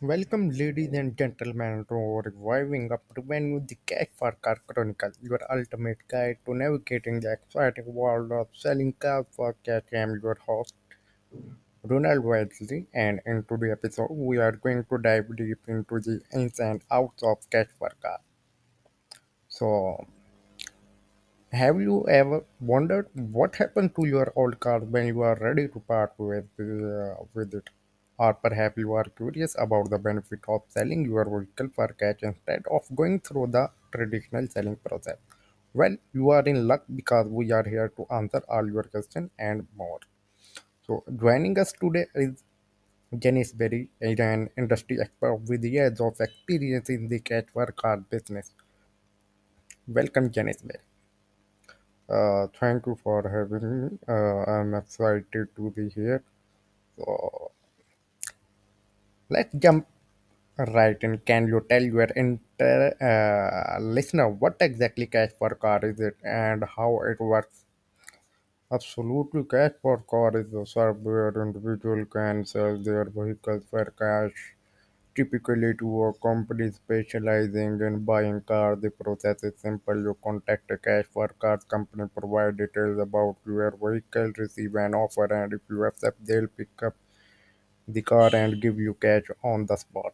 Welcome, ladies and gentlemen, to Reviving Up Revenue, the Cash for Car Chronicles, your ultimate guide to navigating the exciting world of selling cars for cash. I am your host, Ronald Wesley, and in today's episode, we are going to dive deep into the ins and outs of cash for car. So, have you ever wondered what happened to your old car when you are ready to part with it? Or perhaps you are curious about the benefit of selling your vehicle for cash instead of going through the traditional selling process. Well, you are in luck because we are here to answer all your questions and more. So, joining us today is Janice Berry, an industry expert with years of experience in the cash for car business. Welcome, Janice Berry. Thank you for having me. I'm excited to be here. So let's jump right in. Can you tell your listener what exactly cash for car is it and how it works? Absolutely, cash for car is a service where individual can sell their vehicles for cash, typically to a company specializing in buying cars. The process is simple. You contact a cash for cars company, provide details about your vehicle, receive an offer, and if you accept, they'll pick up the car and give you cash on the spot.